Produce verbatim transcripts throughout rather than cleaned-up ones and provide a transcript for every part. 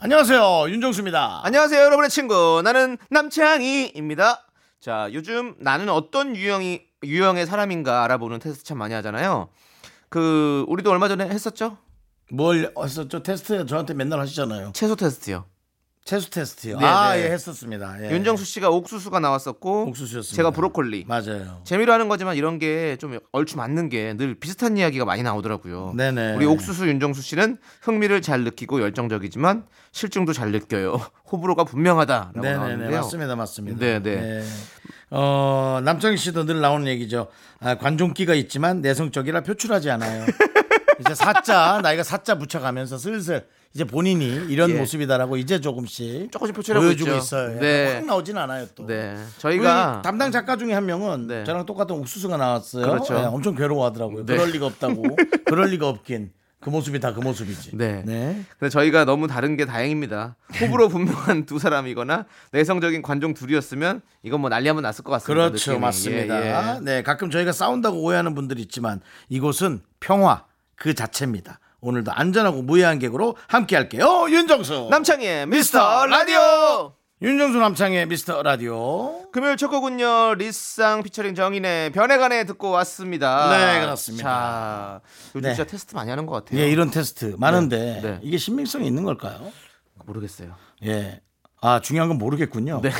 안녕하세요, 윤정수입니다. 안녕하세요, 여러분의 친구 나는 남창희입니다. 자, 요즘 나는 어떤 유형이, 유형의 사람인가 알아보는 테스트 참 많이 하잖아요. 그 우리도 얼마 전에 했었죠? 뭘 했었죠? 테스트 저한테 맨날 하시잖아요. 채소 테스트요. 채소 테스트요. 아, 예, 했었습니다. 예. 윤정수 씨가 옥수수가 나왔었고, 옥수수였습니다. 제가 브로콜리. 맞아요. 재미로 하는 거지만 이런 게 좀 얼추 맞는 게 늘 비슷한 이야기가 많이 나오더라고요. 네네. 우리 옥수수 윤정수 씨는 흥미를 잘 느끼고 열정적이지만 실증도 잘 느껴요. 호불호가 분명하다라고 나오는데요. 맞습니다, 맞습니다. 네네. 네. 어, 남정희 씨도 늘 나오는 얘기죠. 아, 관종기가 있지만 내성적이라 표출하지 않아요. 이제 사자 나이가 사자 붙여가면서 슬슬. 이제 본인이 이런 예. 모습이다라고 이제 조금씩 조금씩 표출하고 보여주고 있죠. 있어요. 네. 확 나오진 않아요 또. 네. 저희가 담당 작가 중에 한 명은 네. 저랑 똑같은 옥수수가 나왔어요. 그렇죠. 네, 엄청 괴로워하더라고요. 네. 그럴 리가 없다고. 그럴 리가 없긴. 그 모습이 다 그 모습이지. 네. 네. 근데 저희가 너무 다른 게 다행입니다. 호불호 분명한 두 사람이거나 내성적인 관종 둘이었으면 이건 뭐 난리 한번 났을 것 같습니다. 그렇죠, 느낌이. 맞습니다. 예, 예. 아, 네, 가끔 저희가 싸운다고 오해하는 분들이 있지만 이곳은 평화 그 자체입니다. 오늘도 안전하고 무해한 객으로 함께할게요. 윤정수 남창희의 미스터 라디오. 윤정수 남창희의 미스터 라디오. 금요일 첫 곡은요 리쌍 피처링 정인의 변해가네 듣고 왔습니다. 네, 그렇습니다. 자, 요즘 네. 진짜 테스트 많이 하는 것 같아요. 예, 이런 테스트 많은데 네. 네. 이게 신빙성이 있는 걸까요? 모르겠어요. 예, 아 중요한 건 모르겠군요. 네.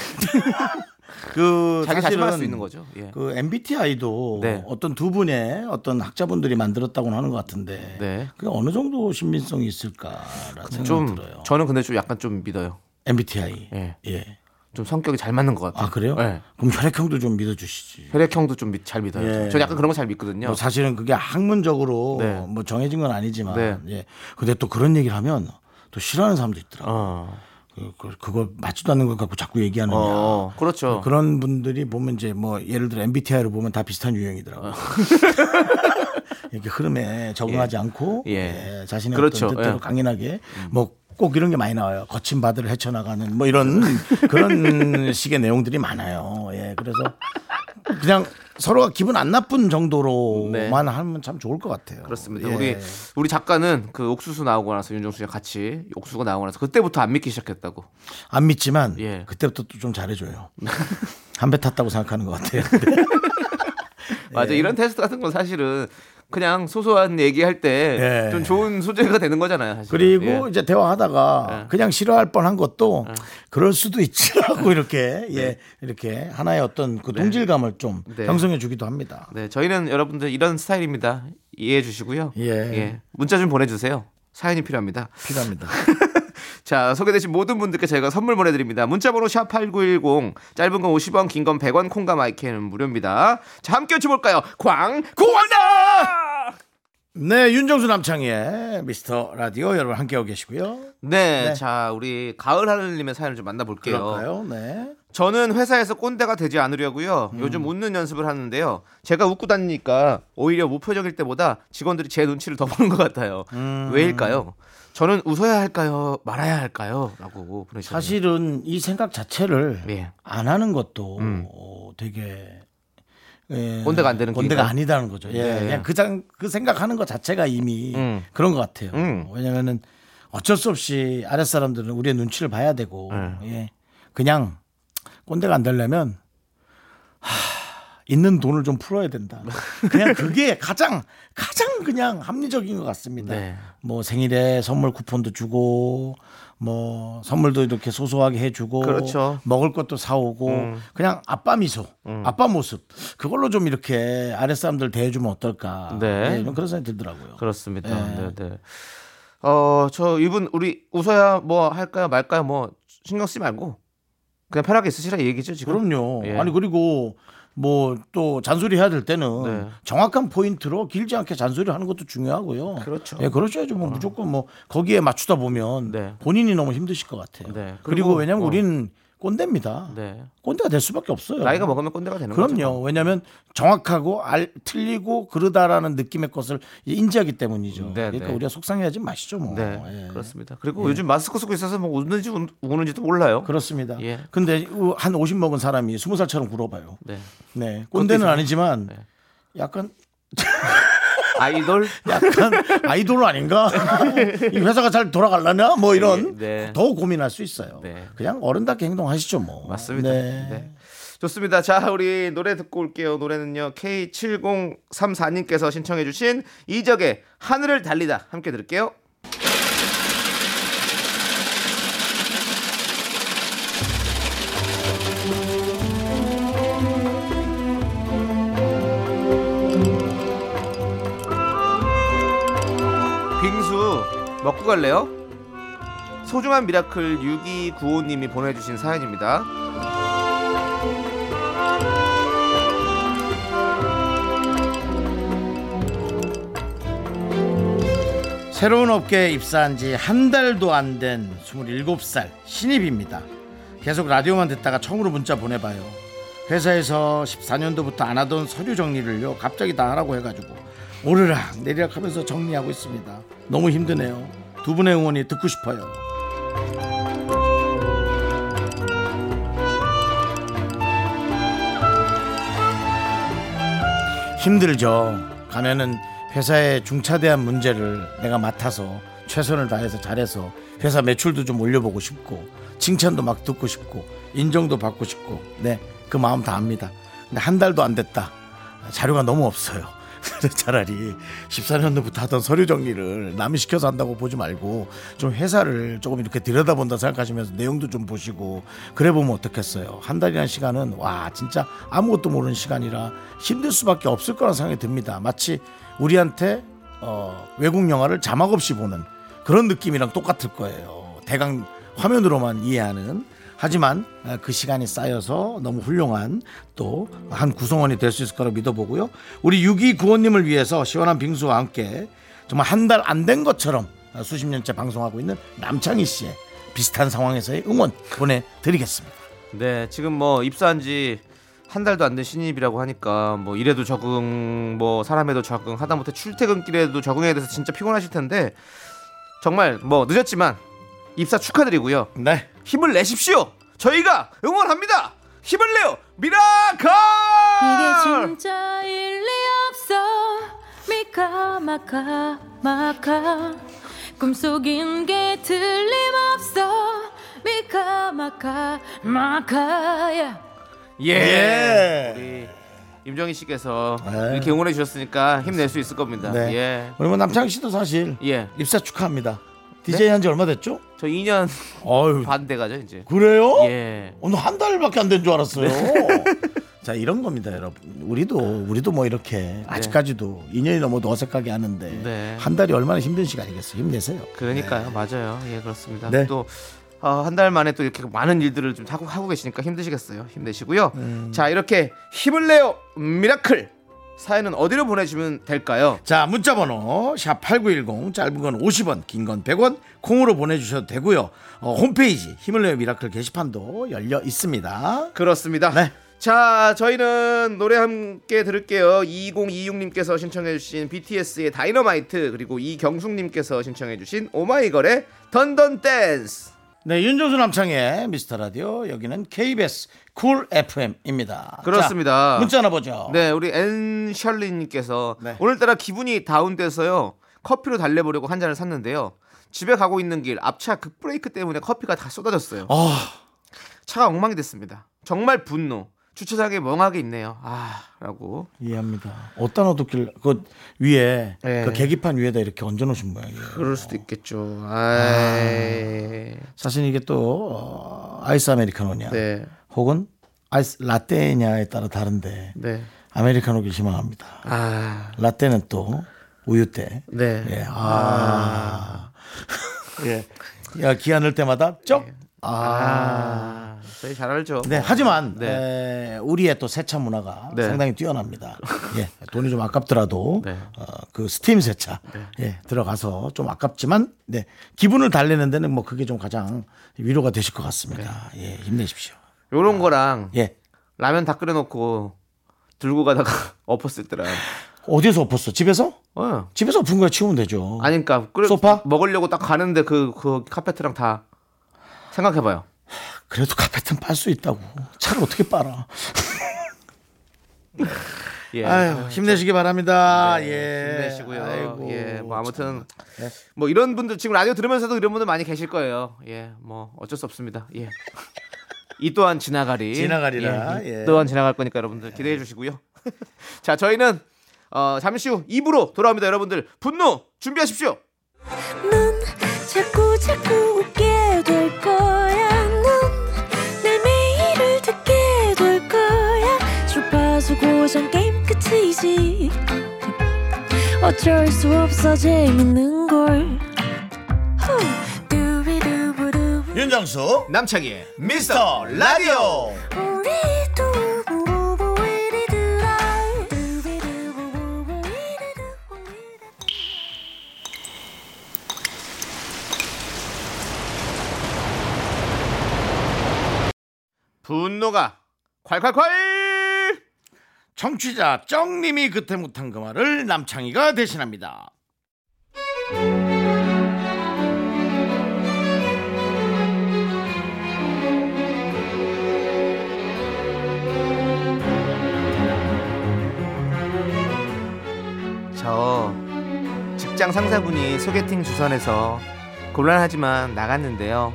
그 자기 자신할 수 있는 거죠. 예. 그 엠비티아이도 네. 어떤 두 분의 어떤 학자분들이 만들었다고 하는 것 같은데 네. 그게 어느 정도 신빙성이 있을까라는 생각이 들어요. 저는 근데 좀 약간 좀 믿어요. 엠비티아이. 예. 예. 좀 성격이 잘 맞는 것 같아요. 아, 그래요? 네. 그럼 혈액형도 좀 믿어주시지. 혈액형도 좀 잘 믿어요. 예. 저 약간 그런 거 잘 믿거든요. 뭐 사실은 그게 학문적으로 네. 뭐 정해진 건 아니지만 네. 예. 근데 또 그런 얘기를 하면 또 싫어하는 사람도 있더라고요. 어. 그 그거 맞지도 않는 것 갖고 자꾸 얘기하느냐. 어, 그렇죠. 그런 분들이 보면 이제 뭐 예를 들어 엠비티아이로 보면 다 비슷한 유형이더라고요. 이렇게 흐름에 적응하지 예. 않고 예. 예, 자신의 그렇죠. 어떤 뜻대로 예. 강인하게 음. 뭐 꼭 이런 게 많이 나와요. 거친 바다를 헤쳐나가는 뭐 이런 그런 식의 내용들이 많아요. 예, 그래서 그냥 서로가 기분 안 나쁜 정도로만 네. 하면 참 좋을 것 같아요. 그렇습니다. 예. 우리 우리 작가는 그 옥수수 나오고 나서 윤정수 씨랑 같이 옥수수가 나오고 나서 그때부터 안 믿기 시작했다고. 안 믿지만 예. 그때부터 또 좀 잘해줘요. 한 배 탔다고 생각하는 것 같아요. 맞아. 예. 이런 테스트 같은 건 사실은 그냥 소소한 얘기할 때 좀 예. 좋은 소재가 되는 거잖아요. 사실은. 그리고 예. 이제 대화하다가 예. 그냥 싫어할 뻔한 것도 예. 그럴 수도 있지라고 이렇게 네. 예 이렇게 하나의 어떤 그 동질감을 네. 좀 네. 형성해주기도 합니다. 네, 저희는 여러분들 이런 스타일입니다. 이해해 주시고요. 예. 예, 문자 좀 보내주세요. 사연이 필요합니다. 필요합니다. 자, 소개되신 모든 분들께 저희가 선물 보내드립니다. 문자번호 샵 팔구일공, 짧은 건 오십 원, 긴 건 백 원, 콩과 마이크는 무료입니다. 자, 함께 외쳐볼까요? 광고한다! 네, 윤정수 남창희의 미스터 라디오 여러분 함께하고 계시고요. 네, 네. 자, 우리 가을 하늘님의 사연을 좀 만나볼게요. 그럴까요? 네. 저는 회사에서 꼰대가 되지 않으려고요. 음. 요즘 웃는 연습을 하는데요. 제가 웃고 다니니까 오히려 무표정일 때보다 직원들이 제 눈치를 더 보는 것 같아요. 음. 왜일까요? 저는 웃어야 할까요? 말아야 할까요? 라고 보내주셨네요. 사실은 이 생각 자체를 예. 안 하는 것도 음. 어, 되게 예, 꼰대가 안 되는 꼰대가 기간? 아니다는 거죠. 예. 예. 그냥 그, 그 생각하는 것 자체가 이미 음. 그런 것 같아요. 음. 왜냐하면 어쩔 수 없이 아랫사람들은 우리의 눈치를 봐야 되고 음. 예. 그냥 꼰대가 안 되려면 하... 있는 돈을 좀 풀어야 된다. 그냥 그게 가장 가장 그냥 합리적인 것 같습니다. 네. 뭐 생일에 선물 쿠폰도 주고 뭐 선물도 이렇게 소소하게 해주고 그렇죠. 먹을 것도 사오고 음. 그냥 아빠 미소, 음. 아빠 모습 그걸로 좀 이렇게 아랫사람들 대해주면 어떨까. 네. 네, 이런 그런 생각이 들더라고요. 그렇습니다. 네. 네, 네. 어, 저 이분 우리 웃어야 뭐 할까요 말까요 뭐 신경 쓰지 말고 그냥 편하게 있으시라 얘기죠 지금. 그럼요. 예. 아니 그리고 뭐 또 잔소리 해야 될 때는 네. 정확한 포인트로 길지 않게 잔소리 하는 것도 중요하고요. 그렇죠. 예, 그렇죠. 뭐 어. 무조건 뭐 거기에 맞추다 보면 네. 본인이 너무 힘드실 것 같아요. 네. 그리고, 그리고 왜냐면 어. 우리는 꼰대입니다. 네. 꼰대가 될 수밖에 없어요. 나이가 먹으면 꼰대가 되는 그럼요. 거죠. 그럼요. 왜냐하면 정확하고 알, 틀리고 그러다라는 느낌의 것을 인지하기 때문이죠. 네, 그러니까 네. 우리가 속상해하지 마시죠. 뭐. 네, 예. 그렇습니다. 그리고 예. 요즘 마스크 쓰고 있어서 뭐 웃는지 우는지도 몰라요. 그렇습니다. 예. 근데 한 오십 먹은 사람이 스무 살처럼 굴어봐요. 네. 네. 꼰대는 아니지만 네. 약간... 아이돌? 약간 아이돌 아닌가? 이 회사가 잘 돌아가려나? 뭐 이런 네, 네. 더 고민할 수 있어요. 네. 그냥 어른답게 행동하시죠 뭐. 맞습니다. 네. 네. 좋습니다. 자, 우리 노래 듣고 올게요. 노래는요 케이 칠공삼사님께서 신청해 주신 이적의 하늘을 달리다 함께 들을게요. 먹고 갈래요? 소중한 미라클 육이구오님이 보내주신 사연입니다. 새로운 업계에 입사한 지 한 달도 안 된 스물일곱 살 신입입니다. 계속 라디오만 듣다가 처음으로 문자 보내봐요. 회사에서 십사 년도부터 안 하던 서류 정리를요 갑자기 다 하라고 해가지고 오르락 내리락 하면서 정리하고 있습니다. 너무 힘드네요. 두 분의 응원이 듣고 싶어요. 힘들죠. 가면은 회사의 중차대한 문제를 내가 맡아서 최선을 다해서 잘해서 회사 매출도 좀 올려보고 싶고 칭찬도 막 듣고 싶고 인정도 받고 싶고 네, 그 마음 다 압니다. 근데 한 달도 안 됐다. 자료가 너무 없어요. 차라리 십사 년도부터 하던 서류 정리를 남이 시켜서 한다고 보지 말고 좀 회사를 조금 이렇게 들여다본다 생각하시면서 내용도 좀 보시고 그래 보면 어떻겠어요. 한 달이라는 시간은 와 진짜 아무것도 모르는 시간이라 힘들 수밖에 없을 거란 생각이 듭니다. 마치 우리한테 어, 외국 영화를 자막 없이 보는 그런 느낌이랑 똑같을 거예요. 대강 화면으로만 이해하는. 하지만 그 시간이 쌓여서 너무 훌륭한 또 한 구성원이 될 수 있을 거라 믿어보고요. 우리 육이구오님을 위해서 시원한 빙수와 함께 정말 한 달 안 된 것처럼 수십 년째 방송하고 있는 남창희 씨의 비슷한 상황에서의 응원 보내드리겠습니다. 네, 지금 뭐 입사한 지 한 달도 안 된 신입이라고 하니까 뭐 일에도 적응, 뭐 사람에도 적응, 하다못해 출퇴근길에도 적응해야 돼서 진짜 피곤하실 텐데 정말 뭐 늦었지만 입사 축하드리고요. 네. 힘을 내십시오. 저희가 응원합니다. 힘을 내요. 미라클! 이게 진짜 일리 없어. 미카마카 마카 꿈속인 게 틀림없어. 미카마카 마카야. 예. 예. 우리 임정희 씨께서 네. 이렇게 응원해 주셨으니까 힘낼 수 있을 겁니다. 네. 예. 그리고 남창희 씨도 사실 예. 입사 축하합니다. 디제이 네? 한 지 얼마 됐죠? 저 이 년 어휴, 반 돼가죠 이제. 그래요? 예. 오늘 한 달밖에 안 된 줄 알았어요. 네. 자 이런 겁니다, 여러분. 우리도 우리도 뭐 이렇게 네. 아직까지도 이 년이 넘어도 어색하게 하는데 네. 한 달이 얼마나 힘든 시간이겠어요. 힘내세요. 그러니까요, 네. 맞아요. 예, 그렇습니다. 네. 또 한 달 어, 만에 또 이렇게 많은 일들을 좀 하고 하고 계시니까 힘드시겠어요. 힘내시고요. 음. 자 이렇게 힘을 내요, 미라클. 사연은 어디로 보내주면 될까요? 자 문자번호 샵팔구일공 짧은 건 오십 원 긴 건 백 원 콩으로 보내주셔도 되고요. 어, 홈페이지 힘을 내요 미라클 게시판도 열려 있습니다. 그렇습니다. 네. 자 저희는 노래 함께 들을게요. 이공이육님께서 신청해주신 비티에스의 다이너마이트 그리고 이경숙님께서 신청해주신 오마이걸의 던던 댄스. 네, 윤정수 남창의 미스터라디오 여기는 케이비에스 쿨 에프엠입니다. 그렇습니다. 자, 문자 하나 보죠. 네, 우리 앤셜리님께서 네. 오늘따라 기분이 다운돼서요 커피로 달래보려고 한 잔을 샀는데요 집에 가고 있는 길 앞차 급브레이크 때문에 커피가 다 쏟아졌어요. 어... 차가 엉망이 됐습니다. 정말 분노. 주차장에 멍하게 있네요. 아, 라고. 이해합니다. 어디다 놔뒀길, 그 위에, 네. 그 계기판 위에다 이렇게 얹어놓으신 모양이에요. 그럴 수도 있겠죠. 아이. 아, 사실 이게 또, 어, 아이스 아메리카노냐, 네. 혹은 아이스 라떼냐에 따라 다른데, 네. 아메리카노길 희망합니다. 아. 라떼는 또, 우유때. 네. 예. 아. 아. 예. 야, 기한을 때마다 쩍! 네. 아, 아 저희 잘 알죠. 네, 하지만 네. 에, 우리의 또 세차 문화가 네. 상당히 뛰어납니다. 예, 돈이 좀 아깝더라도 네. 어, 그 스팀 세차 네. 예, 들어가서 좀 아깝지만 네, 기분을 달래는 데는 뭐 그게 좀 가장 위로가 되실 것 같습니다. 네. 예, 힘내십시오. 요런 아, 거랑 예. 라면 다 끓여놓고 들고 가다가 엎었을 때랑. 어디서 엎었어? 집에서? 어. 집에서 엎은 거야 치우면 되죠. 아니 그러니까 끓여, 소파? 먹으려고 딱 가는데 그, 그 카페트랑 다 생각해봐요. 그래도 카페트는 빨 수 있다고. 차를 어떻게 빨아? 예. 아유, 힘내시기 바랍니다. 네, 예. 힘내시고요. 아이고, 예. 뭐 아무튼 네. 뭐 이런 분들 지금 라디오 들으면서도 이런 분들 많이 계실 거예요. 예. 뭐 어쩔 수 없습니다. 예. 이 또한 지나가리. 지나가리라. 예. 예. 또한 지나갈 거니까 여러분들 기대해 주시고요. 자, 저희는 어, 잠시 후 이 부로 돌아옵니다. 여러분들 분노 준비하십시오. 넌 자꾸 자꾸 웃게 될 거야. 넌 내 매일을 듣게 될 거야. 주파수 고정 게임 끝이지. 어쩔 수 없어 재밌는 걸. 윤정수 남창희의 미스터 라디오. 분노가 콸콸콸. 청취자 정님이 그때 못한 그 말을 남창희가 대신합니다. 저 직장 상사분이 소개팅 주선해서 곤란하지만 나갔는데요.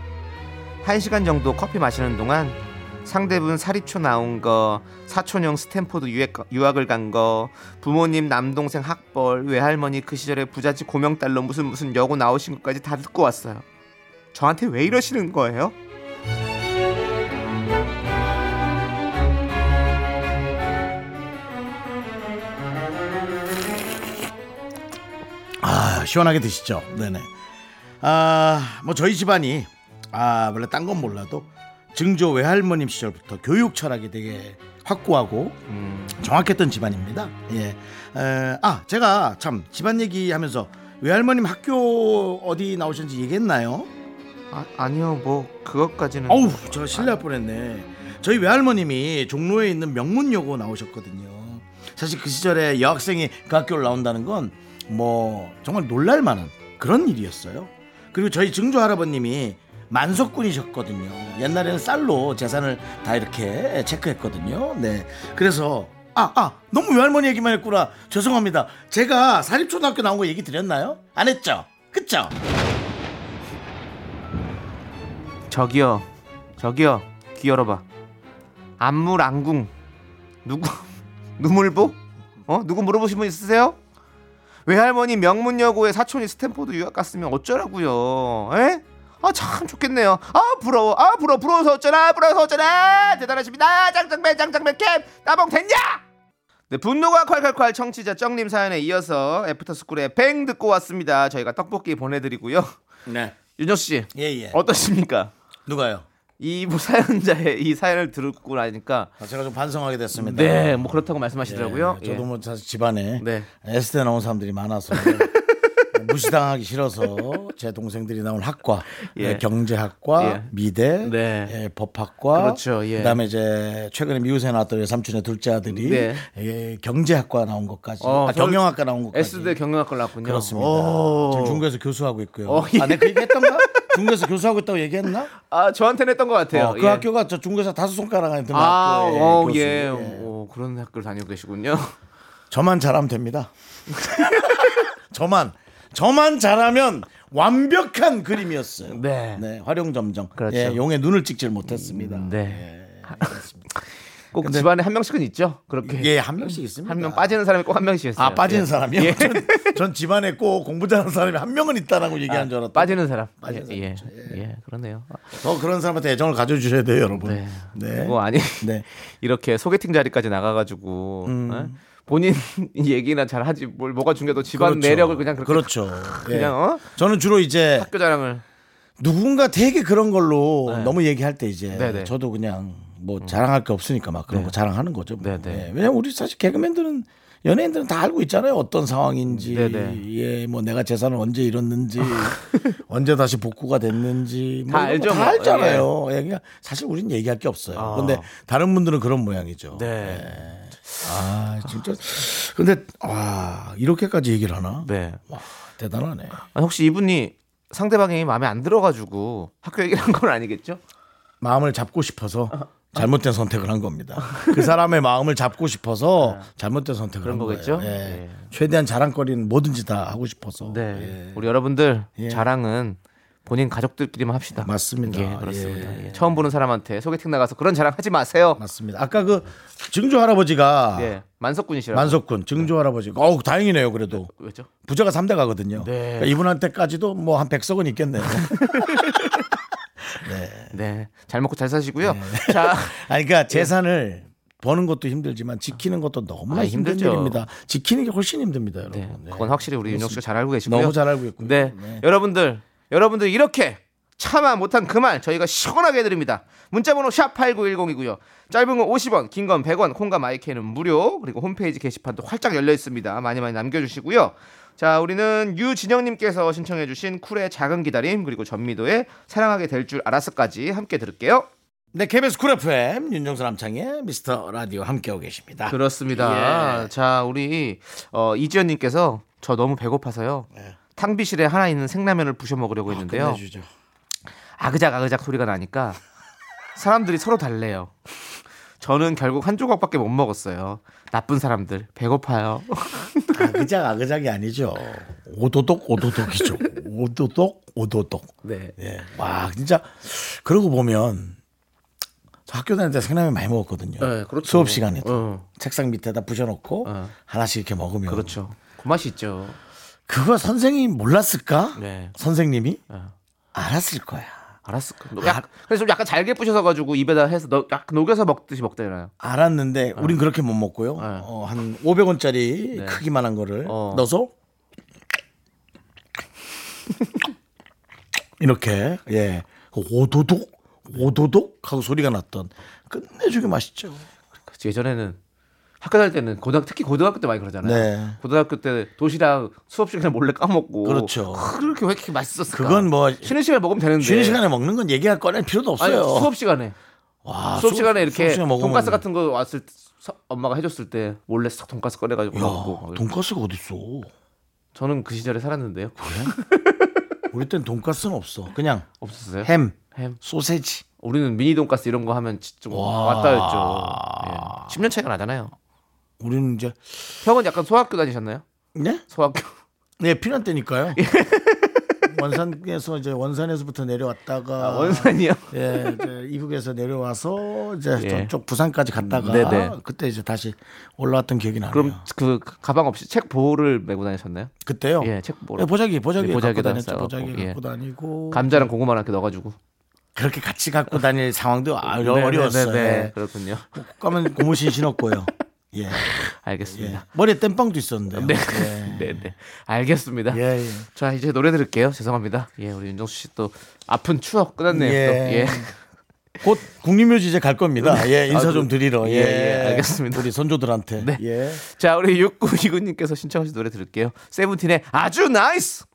한 시간 정도 커피 마시는 동안 상대분 사립초 나온 거, 사촌형 스탠포드 유학, 유학을 간 거, 부모님 남동생 학벌, 외할머니 그 시절에 부잣집 고명딸로 무슨 무슨 여고 나오신 것까지 다 듣고 왔어요. 저한테 왜 이러시는 거예요? 아, 시원하게 드시죠. 네네. 아, 뭐 저희 집안이 아, 원래 딴 건 몰라도 증조 외할머님 시절부터 교육 철학이 되게 확고하고 음. 정확했던 집안입니다. 예, 에, 아 제가 참 집안 얘기하면서 외할머님 학교 어디 나오셨는지 얘기했나요? 아, 아니요, 뭐 그것까지는. 어우, 제가 실례할 뻔했네. 저희 외할머님이 종로에 있는 명문여고 나오셨거든요. 사실 그 시절에 여학생이 그 학교를 나온다는 건 뭐 정말 놀랄만한 그런 일이었어요. 그리고 저희 증조 할아버님이 만석군이셨거든요. 옛날에는 쌀로 재산을 다 이렇게 체크했거든요. 네, 그래서 아, 아, 너무 외할머니 얘기만 했구나. 죄송합니다. 제가 사립초등학교 나온 거 얘기 드렸나요? 안 했죠? 그쵸? 저기요, 저기요, 귀 열어봐. 안물 안궁 누구 누물보? 어, 누구 물어보신 분 있으세요? 외할머니 명문여고에 사촌이 스탠포드 유학 갔으면 어쩌라고요? 에? 아, 참 좋겠네요. 아, 부러워. 아, 부러워. 부러워서 어쩌나. 부러워서 어쩌나. 대단하십니다. 짱짱맨 짱짱맨 캡 나봉 됐냐? 네, 분노가 콸콸콸 청취자 정님 사연에 이어서 애프터스쿨의 뱅 듣고 왔습니다. 저희가 떡볶이 보내드리고요. 네. 윤정씨. 예예. 어떠십니까? 누가요? 이 사연자의 이 사연을 듣고 나니까 아, 제가 좀 반성하게 됐습니다. 네. 뭐 그렇다고 말씀하시더라고요. 예, 저도 예. 뭐 사실 집안에 네. 에스대 나온 사람들이 많아서 무시당하기 싫어서 제 동생들이 나온 학과 예. 경제학과 예. 미대 네. 예, 법학과 그렇죠, 예. 그다음에 이제 최근에 미국에 나왔던 삼촌의 둘째 아들이 네. 예, 경제학과 나온 것까지 어, 아, 경영학과 나온 것까지 에스대 경영학과 나왔군요. 그렇습니다. 지금 중국에서 교수하고 있고요. 어, 예. 아, 내가 그 얘기했던가? 중국에서 교수하고 있다고 얘기했나? 아, 저한테는 했던 것 같아요. 어, 그 예. 학교가 저 중국에서 다섯 손가락 안에 드는 아, 학교에 오, 교수. 예. 오, 그런 학교를 다니고 계시군요. 저만 잘하면 됩니다. 저만 저만 잘하면 완벽한 그림이었어요. 네, 네 활용점정. 그렇죠. 예, 용의 눈을 찍질 못했습니다. 음, 네, 예, 꼭 근데, 집안에 한 명씩은 있죠. 그렇게 예, 한 명씩 있습니다. 한 명 빠지는 사람이 꼭 한 명씩 있어요. 아, 빠지는 예. 사람이요? 예. 전, 전 집안에 꼭 공부 잘하는 사람이 한 명은 있다라고 얘기한 아, 줄 알았다. 빠지는 사람. 빠지는 사람. 예, 예, 예, 그러네요. 더 그런 사람한테 애정을 가져주셔야 돼요, 여러분. 네, 네. 뭐 아니, 네. 이렇게 소개팅 자리까지 나가가지고. 음. 어? 본인 얘기나 잘 하지 뭘 뭐가 중요해도 집안 그렇죠. 내력을 그냥 그렇게 그렇죠. 그냥 예. 어? 저는 주로 이제 학교 자랑을 누군가 되게 그런 걸로 네. 너무 얘기할 때 이제 네네. 저도 그냥 뭐 자랑할 게 없으니까 막 그런 네. 거 자랑하는 거죠. 뭐. 네. 왜냐면 우리 사실 개그맨들은 연예인들은 다 알고 있잖아요. 어떤 상황인지, 예, 뭐 내가 재산을 언제 잃었는지, 언제 다시 복구가 됐는지, 뭐 다 알죠. 다 알잖아요. 예. 그러니까 사실 우리는 얘기할 게 없어요. 아. 근데 다른 분들은 그런 모양이죠. 네. 예. 아 진짜. 근데 와 이렇게까지 얘기를 하나? 네. 와 대단하네. 아, 혹시 이분이 상대방이 마음에 안 들어가지고 학교 얘기를 한 건 아니겠죠? 마음을 잡고 싶어서. 아. 잘못된 선택을 한 겁니다. 그 사람의 마음을 잡고 싶어서 잘못된 선택을 그런 한 거겠죠? 거예요. 예. 예. 최대한 자랑거리는 뭐든지 다 하고 싶어서. 네. 예. 우리 여러분들 예. 자랑은 본인 가족들끼리만 합시다. 맞습니다. 예, 그렇습니다. 예. 예. 처음 보는 사람한테 소개팅 나가서 그런 자랑하지 마세요. 맞습니다. 아까 그 증조 할아버지가 예. 만석군이시라고. 만석군 증조 할아버지. 어우 다행이네요. 그래도 왜죠? 부자가 삼 대가거든요. 네. 그러니까 이분한테까지도 뭐 한 백석은 있겠네요. 네. 네. 잘 먹고 잘 사시고요. 네. 자. 아니, 그러니까 재산을 예. 버는 것도 힘들지만 지키는 것도 너무나 아, 힘든 일입니다. 지키는 게 훨씬 힘듭니다, 여러분. 네. 네. 그건 확실히 우리 윤혁 씨가 잘 알고 계시고요. 너무 잘 알고 있고요. 네. 네. 여러분들, 여러분들 이렇게 참아 못한 그 말 저희가 시원하게 해드립니다. 문자번호 샵팔구일공이고요. 짧은 건 오십 원, 긴 건 백 원, 콩과 마이크는 무료. 그리고 홈페이지 게시판도 활짝 열려 있습니다. 많이 많이 남겨주시고요. 자, 우리는 유진영님께서 신청해주신 쿨의 작은 기다림 그리고 전미도의 사랑하게 될 줄 알았어까지 함께 들을게요. 네, 케이비에스 쿨 에프엠 윤정수 남창의 미스터 라디오 함께하고 계십니다. 그렇습니다. 예. 자, 우리 어, 이지연님께서 저 너무 배고파서요. 예. 탕비실에 하나 있는 생라면을 부셔 먹으려고 아, 했는데요. 끝내주죠. 아그작 아그작 소리가 나니까 사람들이 서로 달래요. 저는 결국 한 조각밖에 못 먹었어요. 나쁜 사람들 배고파요. 아그작 아그작이 아니죠. 오도독 오도독이죠. 오도독 오도독. 네. 예. 와 진짜 그러고 보면 저 학교 다닐 때 생라면 많이 먹었거든요. 네, 그렇죠. 수업 시간에도 어. 책상 밑에다 부셔놓고 어. 하나씩 이렇게 먹으면 그렇죠. 그 맛이 있죠. 그걸 선생님이 몰랐을까? 네. 선생님이 어. 알았을 거야. 알았어. 약, 그래서 좀 약간 잘게 부셔서 가지고 입에다 해서 너, 약 녹여서 먹듯이 먹잖아요. 알았는데 네. 우린 그렇게 못 먹고요. 네. 어, 한 오백 원짜리 네. 크기만한 거를 어. 넣어서 이렇게 예 오도독 오도독 하고 소리가 났던 끝내주게 맛있죠. 그치, 예전에는 학교 다닐 때는 고등학교, 특히 고등학교 때 많이 그러잖아요. 네. 고등학교 때 도시락 수업 시간에 몰래 까먹고. 그렇죠. 그렇게 왜 이렇게 맛있었을까? 그건 뭐 쉬는 시간에 먹으면 되는데. 쉬는 시간에 먹는 건 얘기할 꺼낼 필요도 없어요. 아니, 수업 시간에. 와, 수업, 수업 시간에 이렇게 수업 시간에 먹으면... 돈가스 같은 거 왔을 때, 엄마가 해줬을 때 몰래 싹 돈가스 꺼내가지고 야, 먹고. 돈가스가 어디 있어? 저는 그 시절에 살았는데요. 그래? 우리 때는 돈가스는 없어. 그냥 없었어요. 햄, 햄, 소세지. 우리는 미니 돈가스 이런 거 하면 좀 왔다였죠. 예. 십 년 차이가 나잖아요. 우리는 이제 형은 약간 소학교 다니셨나요? 네? 소학교. 네, 피난 때니까요. 예. 원산에서 이제 원산에서부터 내려왔다가 아, 원산이요? 예, 이제 이북에서 내려와서 이제 예. 저쪽 부산까지 갔다가 네네. 그때 이제 다시 올라왔던 기억이 나네요. 그럼 그 가방 없이 책 보호를 메고 다니셨나요? 그때요? 예, 책 보호. 네, 보자기, 보자기, 네, 보자기 다녔죠. 보자기 예. 갖고 다니고 감자랑 고구마 이렇게 넣어가지고. 그렇게 같이 갖고 다닐 상황도 아주 어려웠어요. 네, 네, 그렇군요. 가면 고무신 신었고요. 예, 알겠습니다. 예. 머리에 땜빵도 있었는데요. 네, 예. 네, 네, 알겠습니다. 예, 예. 자, 이제 노래 들을게요. 죄송합니다. 예, 우리 윤정수 씨 또 아픈 추억 끝났네요. 예. 예. 곧 국립묘지 이제 갈 겁니다. 예, 인사 아, 좀 드리러. 예, 예, 알겠습니다. 우리 선조들한테. 네. 예. 자, 우리 육구이구님께서 신청하신 노래 들을게요. 세븐틴의 아주 나이스.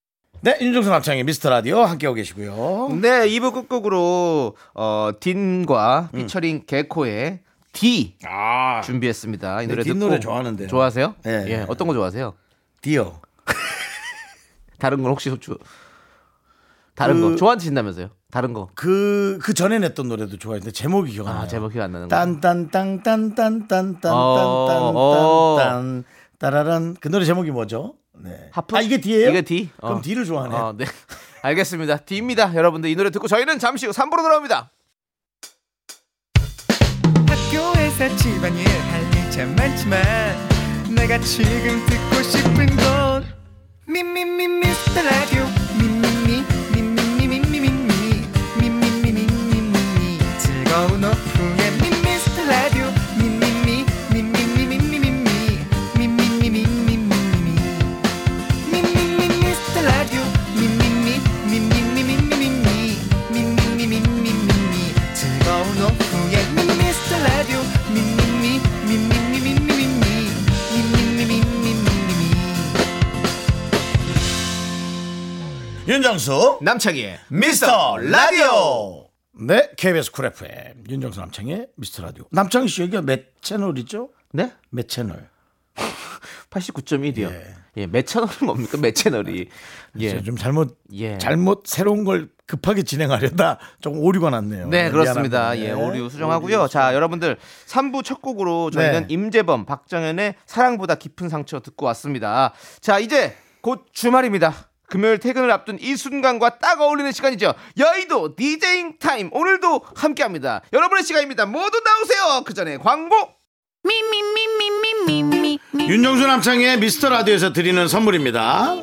네, 윤종수 남창의 미스터라디오 함께하고 계시고요. 네, 이 부 끝곡으로 어, 딘과 피처링 음. 개코의 D 아~ 준비했습니다. 이 노래 네, 듣고 딘 노래 좋아하는데요. 좋아하세요? 네, 예, 네. 어떤 거 좋아하세요? D요. 다른 건 혹시 주, 다른 그, 거 좋아하신다면서요? 다른 거. 그, 그 전에 냈던 노래도 좋아했는데 제목이 기억 안 나요. 아, 제목이 기억 안 나는 거. 딴딴딴딴딴딴딴딴딴 따라란 그 노래 제목이 뭐죠? 네. 하프? 아 이게 D예요? 이게 D? 그럼 어. D를 좋아하네. 어, 네. 알겠습니다. D입니다. 여러분들 이 노래 듣고 저희는 잠시 후 삼 부로 돌아옵니다. 학교에서 집안일 할 일 참 많지만 내가 지금 듣고 싶은 건 미미미 미스터 라디오 미미미 미미미 미미미 미미미 미미미 즐거운 오픈의 미스터 라디오 윤정수 남창희의 미스터 라디오. 네, 케이비에스 쿨 에프엠 윤정수 남창희의 미스터 라디오. 남창희 씨 여기가 몇 채널이죠? 네, 몇 채널? 팔십구 점 일이요. 예. 예, 몇 채널은 뭡니까? 몇 채널이? 예, 좀 잘못 예. 잘못 새로운 걸 급하게 진행하려다 조금 오류가 났네요. 네, 그렇습니다. 미안합니다. 예, 오류 수정하고요. 오류. 자, 여러분들 삼 부 첫 곡으로 저희는 네. 임재범, 박정현의 사랑보다 깊은 상처 듣고 왔습니다. 자, 이제 곧 주말입니다. 금요일 퇴근을 앞둔 이 순간과 딱 어울리는 시간이죠. 여의도 디제잉 타임, 오늘도 함께합니다. 여러분의 시간입니다. 모두 나오세요. 그 전에 광고. 윤정수 남창의 미스터라디오에서 드리는 선물입니다.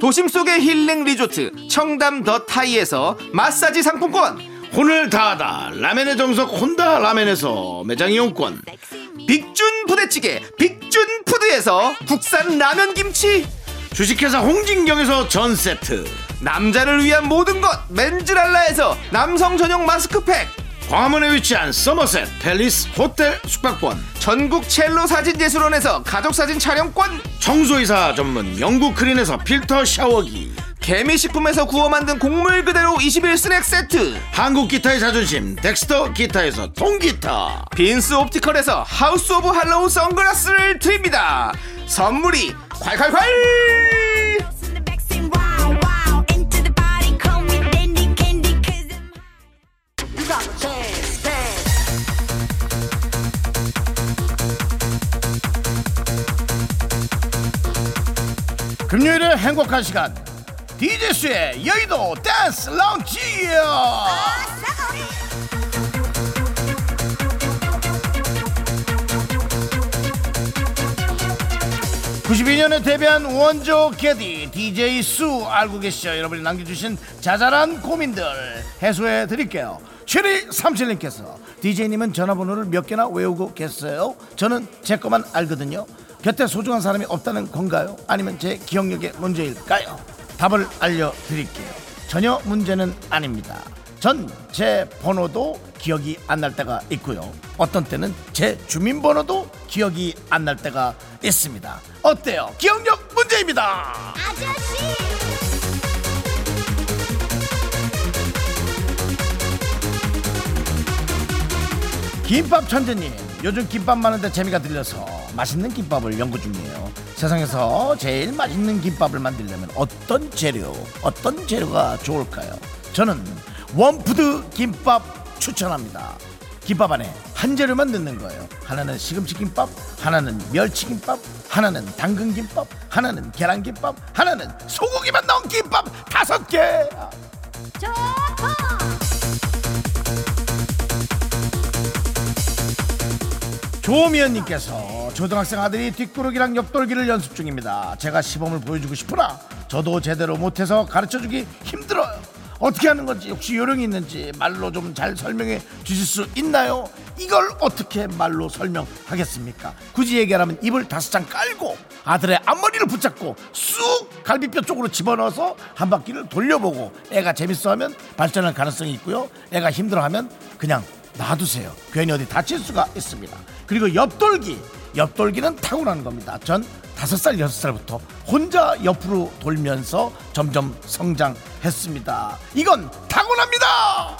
도심 속의 힐링 리조트 청담 더 타이에서 마사지 상품권, 혼을 다하다 라멘의 정석 혼다 라멘에서 매장 이용권, 빅준 부대찌개 빅준 푸드에서 국산 라면 김치, 주식회사 홍진경에서 전세트, 남자를 위한 모든 것 맨즈랄라에서 남성 전용 마스크팩, 광화문에 위치한 서머셋 팰리스 호텔 숙박권, 전국 첼로 사진예술원에서 가족사진 촬영권, 청소이사 전문 영국 크린에서 필터 샤워기, 개미식품에서 구워 만든 곡물 그대로 이십일 스낵 세트, 한국 기타의 자존심 덱스터 기타에서 통기타, 빈스 옵티컬에서 하우스 오브 할로우 선글라스를 드립니다. 선물이 콸콸콸! 금요일에 행복한 시간 디제이씨의 여의도 댄스 라운지. 구십이 년에 데뷔한 원조 캐디 디제이 수 알고 계시죠? 여러분이 남겨주신 자잘한 고민들 해소해 드릴게요. 칠이삼칠 님께서 디제이님은 전화번호를 몇 개나 외우고 계세요? 저는 제 것만 알거든요. 곁에 소중한 사람이 없다는 건가요? 아니면 제 기억력의 문제일까요? 답을 알려드릴게요. 전혀 문제는 아닙니다. 전 제 번호도 기억이 안 날 때가 있고요. 어떤 때는 제 주민번호도 기억이 안 날 때가 있습니다. 어때요? 기억력 문제입니다. 아저씨! 김밥 천재님, 요즘 김밥 많은데 재미가 들려서 맛있는 김밥을 연구 중이에요. 세상에서 제일 맛있는 김밥을 만들려면 어떤 재료, 어떤 재료가 좋을까요? 저는 원푸드 김밥 추천합니다. 김밥 안에 한 재료만 넣는 거예요. 하나는 시금치 김밥, 하나는 멸치 김밥, 하나는 당근 김밥, 하나는 계란 김밥, 하나는 소고기만 넣은 김밥 다섯 개. 조미연님께서 초등학생 아들이 뒷구르기랑 옆돌기를 연습 중입니다. 제가 시범을 보여주고 싶으나 저도 제대로 못해서 가르쳐주기 힘들어요. 어떻게 하는 건지 혹시 요령이 있는지 말로 좀 잘 설명해 주실 수 있나요? 이걸 어떻게 말로 설명하겠습니까? 굳이 얘기하라면 입을 다섯 장 깔고 아들의 앞머리를 붙잡고 쑥 갈비뼈 쪽으로 집어넣어서 한 바퀴를 돌려보고, 애가 재밌어하면 발전할 가능성이 있고요. 애가 힘들어하면 그냥 놔두세요. 괜히 어디 다칠 수가 있습니다. 그리고 옆돌기, 옆돌기는 타고나는 겁니다. 전 다섯 살, 여섯 살부터 혼자 옆으로 돌면서 점점 성장했습니다. 이건 타고납니다.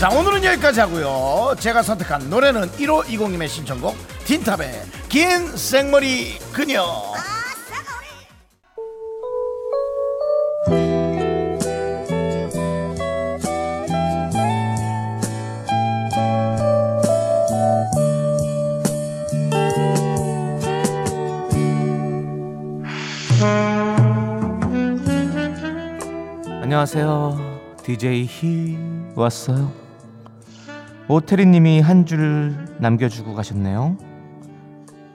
자, 오늘은 여기까지 하고요. 제가 선택한 노래는 일오이공 님의 신청곡 틴탑의 긴 생머리 그녀. 안녕하세요. 디제이 히 왔어요. 오태리님이 한 줄 남겨주고 가셨네요.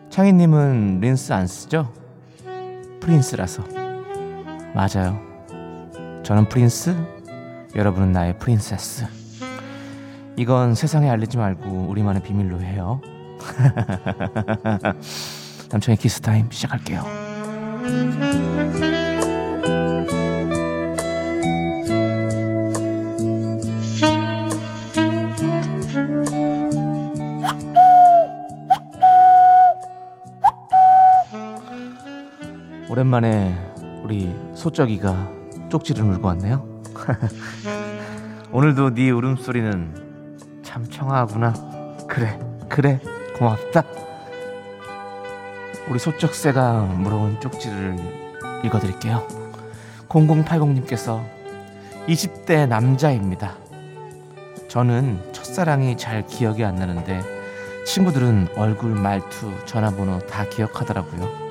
창희님은 린스 안 쓰죠? 프린스라서. 맞아요. 저는 프린스, 여러분은 나의 프린세스. 이건 세상에 알리지 말고 우리만의 비밀로 해요. 남창희 키스타임 시작할게요. 오랜만에 우리 소쩍이가 쪽지를 물고 왔네요. 오늘도 네 울음소리는 참 청아하구나. 그래 그래 고맙다. 우리 소쩍새가 물어온 쪽지를 읽어드릴게요. 공공팔공님께서 이십 대 남자입니다. 저는 첫사랑이 잘 기억이 안 나는데 친구들은 얼굴, 말투, 전화번호 다 기억하더라고요.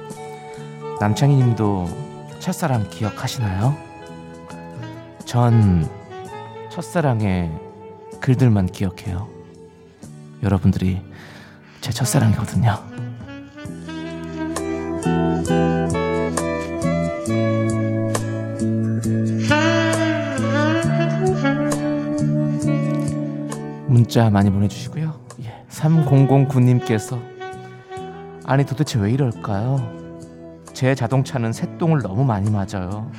남창희님도 첫사랑 기억하시나요? 전 첫사랑의 글들만 기억해요. 여러분들이 제 첫사랑이거든요. 문자 많이 보내주시고요. 예. 삼공공구님께서 아니 도대체 왜 이럴까요? 제 자동차는 새똥을 너무 많이 맞아요.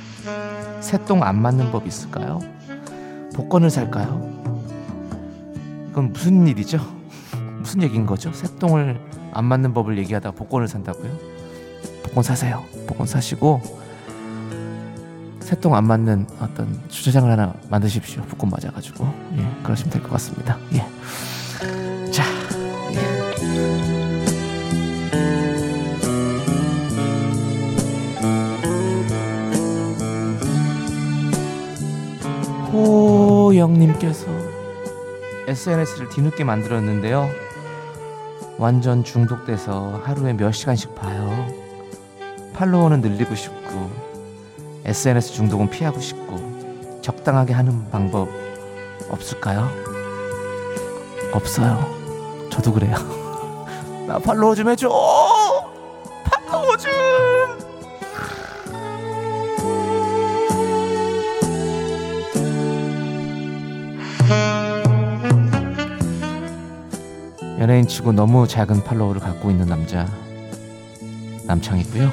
새똥 안 맞는 법 있을까요? 복권을 살까요? 이건 무슨 일이죠? 무슨 얘기인 거죠? 새똥을 안 맞는 법을 얘기하다가 복권을 산다고요? 복권 사세요. 복권 사시고 새똥 안 맞는 어떤 주차장을 하나 만드십시오. 복권 맞아가지고 예, 그러시면 될 것 같습니다. 예. 자. 예. 호영님께서 에스엔에스를 뒤늦게 만들었는데요. 완전 중독돼서 하루에 몇 시간씩 봐요. 팔로워는 늘리고 싶고 에스엔에스 중독은 피하고 싶고 적당하게 하는 방법 없을까요? 없어요. 저도 그래요. 나 팔로워 좀 해줘. 팔로워 좀. 연예인치고 너무 작은 팔로우를 갖고 있는 남자 남창이고요.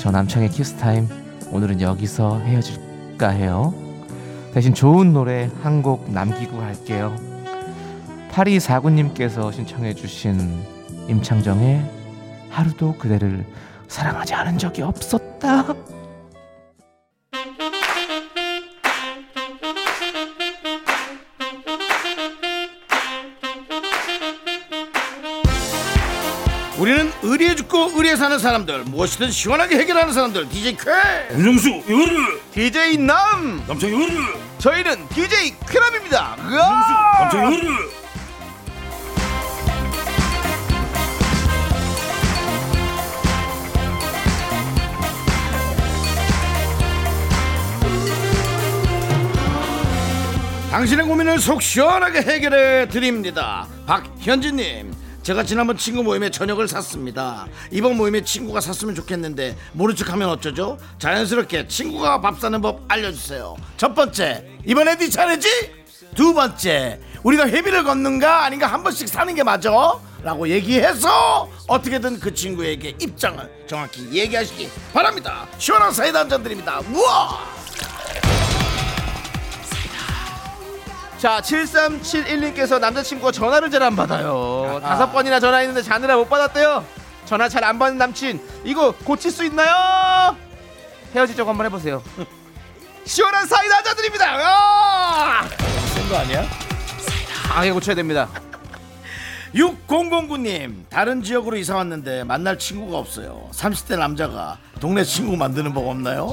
저 남창의 키스타임 오늘은 여기서 헤어질까 해요. 대신 좋은 노래 한 곡 남기고 갈게요. 팔이사구님께서 신청해 주신 임창정의 하루도 그대를 사랑하지 않은 적이 없었다. 우리는 의리에 죽고 의리에 사는 사람들, 무엇이든 시원하게 해결하는 사람들 디제이 쾌 윤정수 요르 디제이 남 남창 요르 저희는 디제이 쾌남입니다. 윤정수 남창 요르 당신의 고민을 속 시원하게 해결해 드립니다. 박현진님, 제가 지난번 친구 모임에 저녁을 샀습니다. 이번 모임에 친구가 샀으면 좋겠는데 모른 척하면 어쩌죠? 자연스럽게 친구가 밥 사는 법 알려주세요. 첫 번째, 이번에 네 차례지? 두 번째, 우리가 회비를 걷는가 아닌가 한 번씩 사는 게 맞아? 라고 얘기해서 어떻게든 그 친구에게 입장을 정확히 얘기하시기 바랍니다. 시원한 사이다 한 잔 드립니다. 우와! 자, 칠삼칠일님께서 남자친구가 전화를 잘 안 받아요. 다섯 아. 번이나 전화했는데 자느라 못 받았대요. 전화 잘 안 받는 남친, 이거 고칠 수 있나요? 헤어지자고 한번 해보세요. 시원한 사이다 한잔 드립니다. 센 거 아니야? 강하게 고쳐야 됩니다. 육공공구님, 다른 지역으로 이사 왔는데 만날 친구가 없어요. 삼십 대 남자가 동네 친구 만드는 법 없나요?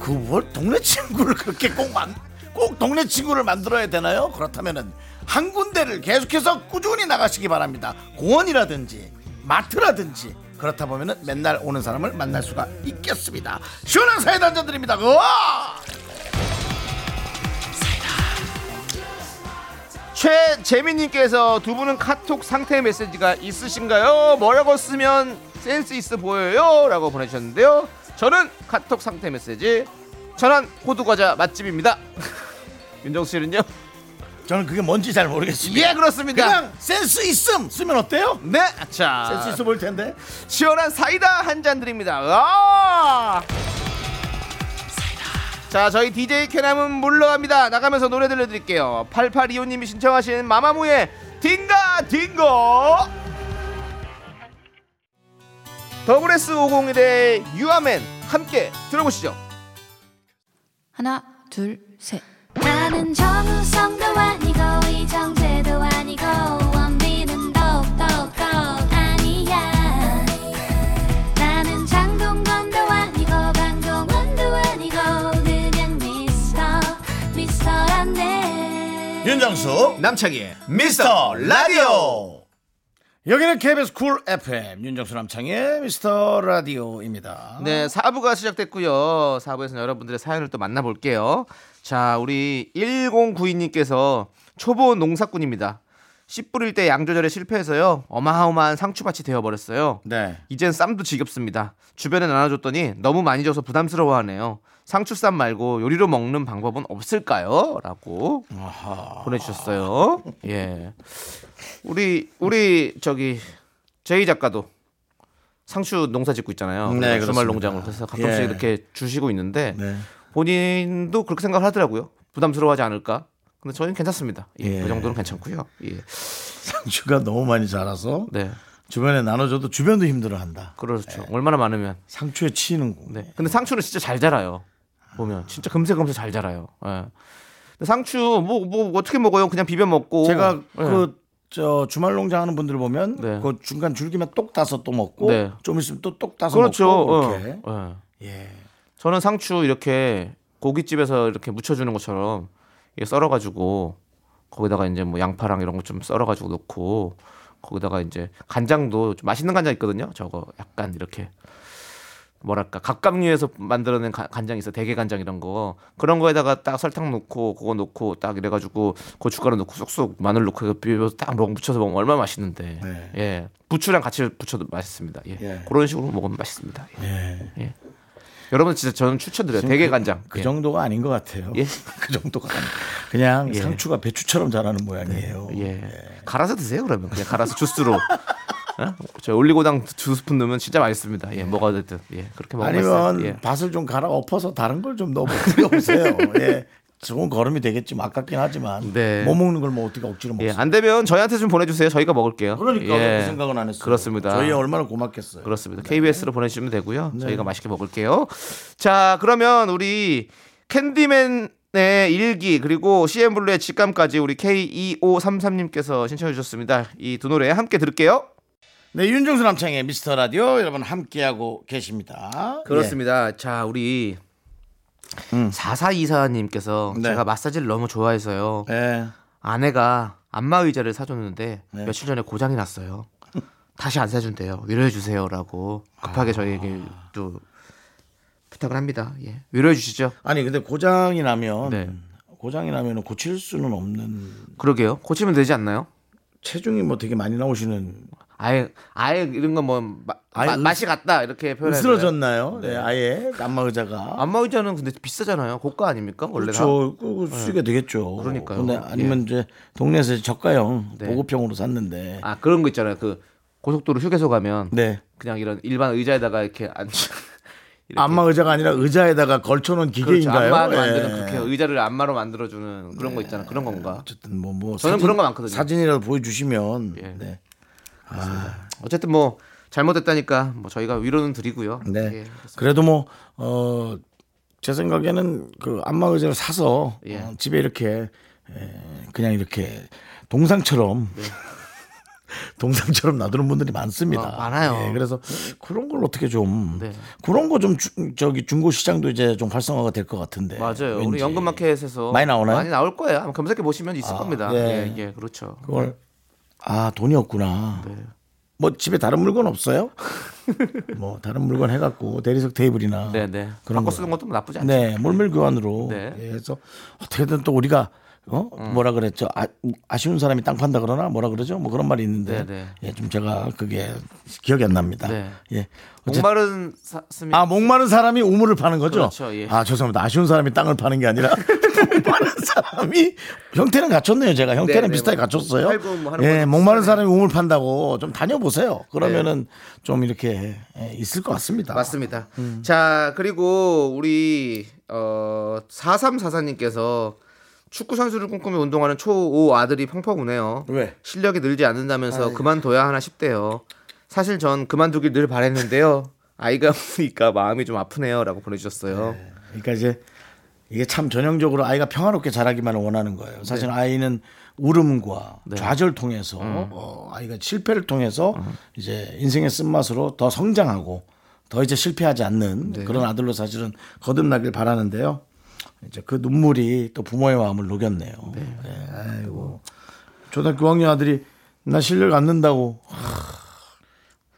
그 뭘 동네 친구를 그렇게 꼭 만... 꼭 동네 친구를 만들어야 되나요? 그렇다면은 한 군데를 계속해서 꾸준히 나가시기 바랍니다. 공원이라든지 마트라든지 그렇다 보면은 맨날 오는 사람을 만날 수가 있겠습니다. 시원한 사이다 한잔 드립니다. 최재민님께서 두 분은 카톡 상태 메시지가 있으신가요? 뭐라고 쓰면 센스 있어 보여요? 라고 보내주셨는데요. 저는 카톡 상태 메시지 천안 호두과자 맛집입니다. 윤정수 씨는요? 저는 그게 뭔지 잘 모르겠습니다. 예, 그렇습니다. 그냥 센스 있음 쓰면 어때요? 네, 자, 센스 있어 보일 텐데. 시원한 사이다 한 잔 드립니다. 아! 자, 저희 디제이 캐남은 물러갑니다. 나가면서 노래 들려드릴게요. 팔팔이오님이 신청하신 마마무의 딩가 딩거, 더블에스 오공일의 유아맨, 함께 들어보시죠. 하나 둘 셋. 나는 정우성도 아니고 이정재도 아니고 원빈은 더욱더 아니야. 나는 장동건도 아니고 강동원도 아니고 그냥 미스터 미스터란데. 윤정수 남창희의 미스터 라디오. 여기는 케이비에스 쿨 에프엠 윤정수 남창의 미스터 라디오입니다. 네, 사 부가 시작됐고요. 사 부에서는 여러분들의 사연을 또 만나볼게요. 자, 우리 천구십이 님께서 초보 농사꾼입니다. 씨 뿌릴 때 양 조절에 실패해서요 어마어마한 상추밭이 되어버렸어요. 네. 이젠 쌈도 지겹습니다. 주변에 나눠줬더니 너무 많이 줘서 부담스러워하네요. 상추쌈 말고 요리로 먹는 방법은 없을까요? 라고 아하. 보내주셨어요. 예, 우리 우리 저기 제이 작가도 상추 농사 짓고 있잖아요. 네, 주말 농장을 그래서 가끔씩 예. 이렇게 주시고 있는데 네. 본인도 그렇게 생각하더라고요. 부담스러워하지 않을까? 근데 저희는 괜찮습니다. 예, 예. 그 정도는 괜찮고요. 예. 상추가 너무 많이 자라서. 네. 주변에 나눠줘도 주변도 힘들어한다. 그렇죠. 네. 얼마나 많으면 상추에 치이는군. 네. 근데 상추는 진짜 잘 자라요. 보면 진짜 금세금세 잘 자라요. 네. 근데 상추 뭐뭐 뭐 어떻게 먹어요? 그냥 비벼 먹고. 제가 네. 그 저 주말 농장 하는 분들 보면 네. 그 중간 줄기만 똑 따서 또 먹고 네. 좀 있으면 또 똑 따서 그렇죠. 먹고 그렇죠. 네. 예. 저는 상추 이렇게 고깃집에서 이렇게 묻혀주는 것처럼 썰어가지고 거기다가 이제 뭐 양파랑 이런 거 좀 썰어가지고 넣고. 거기다가 이제 간장도 좀 맛있는 간장 있거든요. 저거 약간 이렇게 뭐랄까 갑각류에서 만들어낸 가, 간장 있어 대게 간장 이런 거 그런 거에다가 딱 설탕 넣고 그거 넣고 딱 이래가지고 고춧가루 넣고 쑥쑥 마늘 넣고 비벼서 딱 묻혀서 먹으면 얼마나 맛있는데. 네. 예, 부추랑 같이 부쳐도 맛있습니다. 예, 예. 그런 식으로 먹으면 맛있습니다. 예. 예. 여러분 진짜 저는 추천드려요. 대게 간장. 그, 그 예. 정도가 아닌 것 같아요. 예? 그 정도가 그냥 예. 상추가 배추처럼 자라는 모양이에요. 네. 예. 예. 갈아서 드세요 그러면. 그냥 갈아서 주스로. 어? 저 올리고당 두 스푼 넣으면 진짜 맛있습니다. 예, 뭐가 됐든 예, 그렇게 먹어요. 아니면 예. 밭을 좀 갈아 엎어서 다른 걸 좀 넣어 보세요. 예. 좋은 거름이 되겠지만 아깝긴 하지만 네. 못 먹는 걸 뭐 어떻게 억지로 먹어요. 예, 안 되면 저희한테 좀 보내주세요. 저희가 먹을게요. 그러니까 예. 그 생각은 안 했어요. 그렇습니다. 저희 얼마나 고맙겠어요. 그렇습니다. 네. 케이비에스로 보내주시면 되고요. 네. 저희가 맛있게 먹을게요. 자, 그러면 우리 캔디맨의 일기 그리고 씨엠블루의 직감까지 우리 케이이오삼삼 님께서 신청해 주셨습니다. 이 두 노래 함께 들을게요. 네, 윤종수 남창의 미스터 라디오 여러분 함께하고 계십니다. 그렇습니다. 예. 자, 우리 음. 사사이사 님께서 네. 제가 마사지를 너무 좋아해서요 네. 아내가 안마의자를 사줬는데 네. 며칠 전에 고장이 났어요. 다시 안 사준대요. 위로해주세요 라고 급하게 아... 저희에게 또 부탁을 합니다. 예. 위로해주시죠. 아니 근데 고장이 나면 네. 고장이 나면 고칠 수는 없는. 그러게요. 고치면 되지 않나요? 체중이 뭐 되게 많이 나오시는. 아예 아예 이런 건 뭐 맛이 같다 이렇게 표현해요. 쓰러졌나요? 네, 아예 안마 의자가. 안마 의자는 근데 비싸잖아요. 고가 아닙니까 원래가. 그렇죠. 수익이 네. 되겠죠. 그러니까요. 근데 아니면 예. 이제 동네에서 저가형 네. 보급형으로 샀는데. 아 그런 거 있잖아요. 그 고속도로 휴게소 가면 네. 그냥 이런 일반 의자에다가 이렇게 앉. 이렇게. 안마 의자가 아니라 의자에다가 걸쳐놓은 기계인가요? 그렇죠. 안마로 만드는 예. 그렇게 의자를 안마로 만들어주는 그런 네. 거 있잖아요. 그런 건가? 어쨌든 뭐뭐 뭐 저는 사진, 그런 거 많거든요. 사진이라도 보여주시면. 예. 네. 아. 어쨌든 뭐 잘못됐다니까 뭐 저희가 위로는 드리고요. 네. 예, 그래도 뭐 어 제 생각에는 그 안마 의자를 사서 예. 어, 집에 이렇게 예, 그냥 이렇게 동상처럼 네. 동상처럼 놔두는 분들이 많습니다. 어, 많아요. 예, 그래서 그런 걸 어떻게 좀 네. 그런 거 좀 저기 중고 시장도 이제 좀 활성화가 될 것 같은데. 맞아요. 왠지. 우리 연금마켓에서 많이 나오나요? 많이 나올 거예요. 한번 검색해 보시면 있을 아, 겁니다. 예. 예, 예, 그렇죠. 그걸 아 돈이 없구나. 네. 뭐 집에 다른 물건 없어요? 뭐 다른 물건 해갖고 대리석 테이블이나 네, 네. 그런 바꿔 쓰는 것도 나쁘지 않죠. 네, 물물 교환으로. 네. 예, 그래서 어떻게든 또 우리가 어? 음. 뭐라 그랬죠? 아, 아쉬운 사람이 땅 판다 그러나 뭐라 그러죠? 뭐 그런 말이 있는데 네, 네. 예, 좀 제가 그게 기억이 안 납니다. 네. 예, 어째... 목마른 사, 스미... 아 목마른 사람이 우물을 파는 거죠? 그렇죠. 예. 아 죄송합니다. 아쉬운 사람이 땅을 파는 게 아니라. 목마른 사람이 형태는 갖췄네요. 제가 형태는 네네, 비슷하게 갖췄어요. 뭐 예, 목마른 사람이 우물 판다고 좀 다녀보세요. 그러면은 네. 좀 이렇게 있을 것 같습니다. 맞습니다. 음. 자 그리고 우리 어, 사삼사사 님께서 축구 선수를 꿈꾸며 운동하는 초오 아들이 펑펑 우네요. 왜? 실력이 늘지 않는다면서 아이고. 그만둬야 하나 싶대요. 사실 전 그만두길 늘 바랬는데요. 아이가 우니까 마음이 좀 아프네요 라고 보내주셨어요. 네. 그러니까 이제 이게 참 전형적으로 아이가 평화롭게 자라기만 원하는 거예요. 사실 네. 아이는 울음과 네. 좌절 통해서 음. 어, 아이가 실패를 통해서 음. 이제 인생의 쓴맛으로 더 성장하고 더 이제 실패하지 않는 네. 그런 아들로 사실은 거듭나길 바라는데요. 이제 그 눈물이 또 부모의 마음을 녹였네요. 네. 네. 아이고 초등학교 오 학년 아들이 나 실력 안 는다고.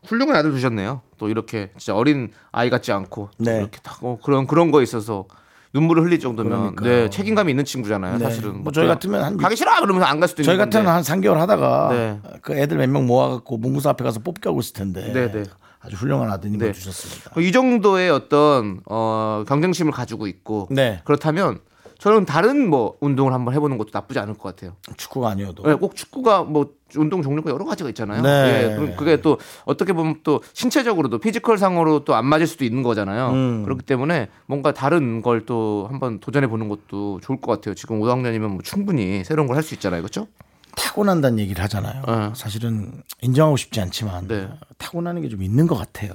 훌륭한 아들 두셨네요. 또 이렇게 진짜 어린 아이 같지 않고 네. 이렇게 딱 어, 그런 그런 거에 있어서 눈물을 흘릴 정도면 네, 책임감이 있는 친구잖아요. 네. 사실은 뭐 저희 같으면 한 가기 싫어 그러면서 안 갈 수도 있는데 저희 같으면 한 삼 개월 하다가 네. 그 애들 몇 명 모아갖고 문구사 앞에 가서 뽑기 하고 있을 텐데 네, 네. 아주 훌륭한 아드님 네. 주셨습니다. 이 정도의 어떤 어, 경쟁심을 가지고 있고 네. 그렇다면 저는 다른 뭐 운동을 한번 해보는 것도 나쁘지 않을 것 같아요. 축구가 아니어도. 네, 꼭 축구가 뭐 운동 종류가 여러 가지가 있잖아요. 네. 예, 그게 또 어떻게 보면 또 신체적으로도 피지컬 상으로 또 안 맞을 수도 있는 거잖아요. 음. 그렇기 때문에 뭔가 다른 걸 또 한번 도전해 보는 것도 좋을 것 같아요. 지금 오 학년이면 뭐 충분히 새로운 걸 할 수 있잖아요, 그렇죠? 타고난다는 얘기를 하잖아요. 네. 사실은 인정하고 싶지 않지만 네. 타고나는 게 좀 있는 것 같아요.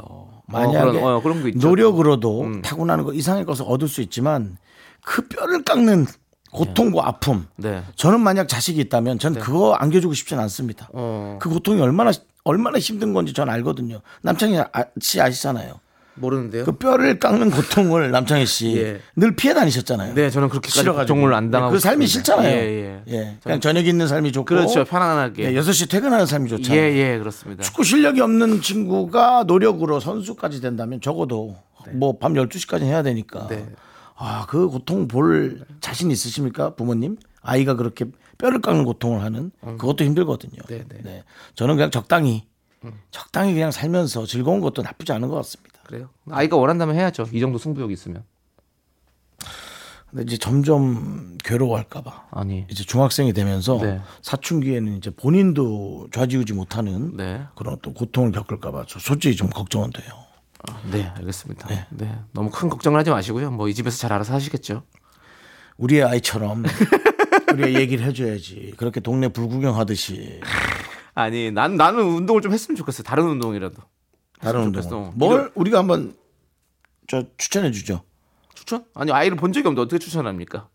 만약에 어, 그런, 어, 그런 노력으로도 음. 타고나는 거 이상의 것을 얻을 수 있지만. 그 뼈를 깎는 고통과 네. 아픔. 네. 저는 만약 자식이 있다면 저는 네. 그거 안겨주고 싶진 않습니다. 어. 그 고통이 얼마나 얼마나 힘든 건지 저는 알거든요. 남창희 씨 아시잖아요. 모르는데요. 그 뼈를 깎는 고통을 남창희 씨 예. 늘 피해 다니셨잖아요. 네, 저는 그렇게까지 고통을 안 당하고. 그 삶이 싫잖아요. 예, 예. 예. 그냥 저녁 있는 삶이 좋고. 그렇죠. 편안하게. 예, 여섯 시 퇴근하는 삶이 좋잖아요. 예, 예, 그렇습니다. 축구 실력이 없는 친구가 노력으로 선수까지 된다면 적어도 네. 뭐 밤 열두 시까지 해야 되니까. 네. 아, 그 고통 볼 자신 있으십니까 부모님? 아이가 그렇게 뼈를 깎는 고통을 하는 그것도 힘들거든요. 네네. 네, 저는 그냥 적당히 음. 적당히 그냥 살면서 즐거운 것도 나쁘지 않은 것 같습니다. 그래요? 아이가 원한다면 해야죠. 이 정도 승부욕이 있으면. 근데 이제 점점 괴로워할까봐. 아니. 이제 중학생이 되면서 네. 사춘기에는 이제 본인도 좌지우지 못하는 네. 그런 어떤 고통을 겪을까봐 솔직히 좀 걱정은 돼요. 네, 알겠습니다. 네. 네, 너무 큰 걱정을 하지 마시고요. 뭐 이 집에서 잘 알아서 하시겠죠. 우리의 아이처럼 우리가 얘기를 해줘야지. 그렇게 동네 불구경 하듯이. 아니, 난 나는 운동을 좀 했으면 좋겠어. 다른 운동이라도. 다른 운동. 뭘 이런... 우리가 한번 저 추천해 주죠. 추천? 아니, 아이를 본 적이 없는데 어떻게 추천합니까?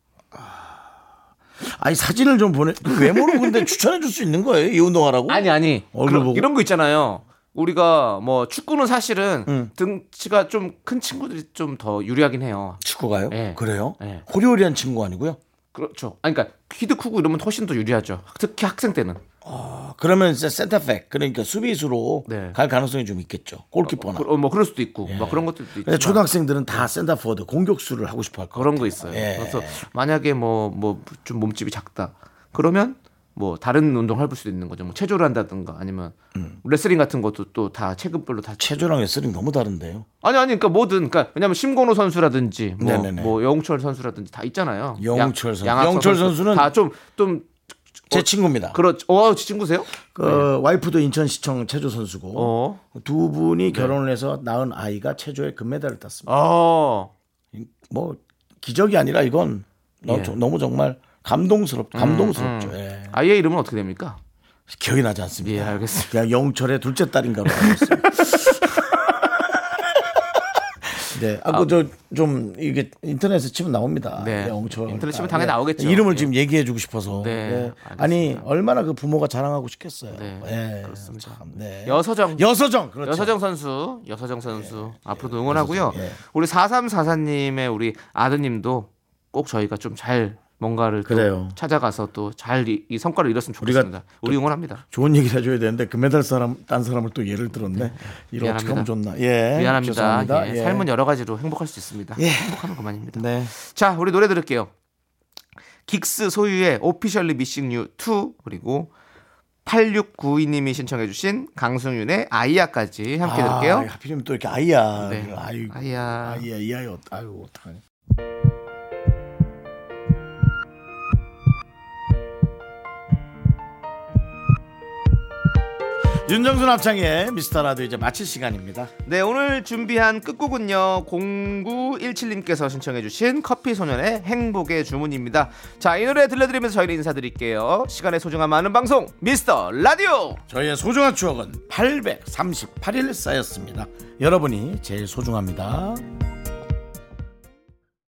아니, 사진을 좀 보내. 외모로 근데 추천해 줄 수 있는 거예요? 이 운동하라고? 아니, 아니. 얼굴 그런, 보고. 이런 거 있잖아요. 우리가 뭐 축구는 사실은 응. 등치가 좀 큰 친구들이 좀 더 유리하긴 해요. 축구가요? 네. 그래요? 네. 호리호리한 친구 아니고요? 그렇죠. 아니, 그러니까 키도 크고 이러면 훨씬 더 유리하죠. 특히 학생 때는. 어, 그러면 이제 센터백 그러니까 수비수로 네. 갈 가능성이 좀 있겠죠. 골키퍼나. 어, 뭐 그럴 수도 있고, 예. 막 그런 것들도 있고. 초등학생들은 다 센터포워드 공격수를 하고 싶어 할 것 그런 같아요. 거 있어요. 예. 그래서 만약에 뭐 뭐 좀 몸집이 작다 그러면. 뭐 다른 운동을 해볼 수도 있는 거죠. 뭐 체조를 한다든가 아니면 음. 레슬링 같은 것도 또 다 체급별로 다 체조랑 레슬링 너무 다른데요. 아니 아니 그러니까 뭐든 그러니까 왜냐하면 심건호 선수라든지 뭐, 뭐 영웅철 선수라든지 다 있잖아요. 영웅철 선수. 영웅철 선수는 다 좀 좀 제 어, 친구입니다. 그렇죠. 어, 제 친구세요? 그 네. 와이프도 인천시청 체조 선수고 어. 두 분이 결혼을 네. 해서 낳은 아이가 체조에 금메달을 땄습니다. 어. 뭐 기적이 아니라 이건 예. 너무 정말. 감동스럽, 감동스럽죠. 음, 음. 예. 아이의 이름은 어떻게 됩니까? 기억이 나지 않습니다. 예, 알겠습니다. 그냥 영철의 둘째 딸인가 봐요. 네, 아, 그 저 좀 이게 인터넷에 치면 나옵니다. 네, 영철. 인터넷 치면 당연히 나오겠죠. 예. 이름을 예. 지금 얘기해주고 싶어서. 네, 네. 아니 얼마나 그 부모가 자랑하고 싶겠어요. 네, 예. 그렇습니다. 참, 네. 여서정, 여서정, 그렇죠. 여서정 선수, 여서정 선수 예. 앞으로도 응원하고요. 예. 우리 사삼사사님의 우리 아드님도 꼭 저희가 좀 잘. 뭔가를 또 찾아가서 또 잘 이 성과를 이뤘으면 좋겠습니다. 우리 응원합니다. 좋은 얘기를 해줘야 되는데 금메달 사람 딴 사람을 또 예를 들었네. 네. 이런 참 좋나. 예, 미안합니다. 예, 예. 삶은 여러 가지로 행복할 수 있습니다. 예. 행복하는 것만입니다. 네. 자, 우리 노래 들을게요. 긱스 소유의 Officially Missing You 투 그리고 팔육구이님이 신청해주신 강승윤의 아이야까지 함께 아, 들을게요. 하필이면 또 이렇게 아이야. 네. 아유, 아이야. 아이야. 이야. 아유 어떡하냐. 윤정순 합창의 미스터라디오 이제 마칠 시간입니다. 네, 오늘 준비한 끝곡은요 공구일칠님께서 신청해주신 커피소년의 행복의 주문입니다. 자, 이 노래 들려드리면서 저희는 인사드릴게요. 시간의 소중함 많은 방송 미스터라디오, 저희의 소중한 추억은 팔백삼십팔일 쌓였습니다. 여러분이 제일 소중합니다.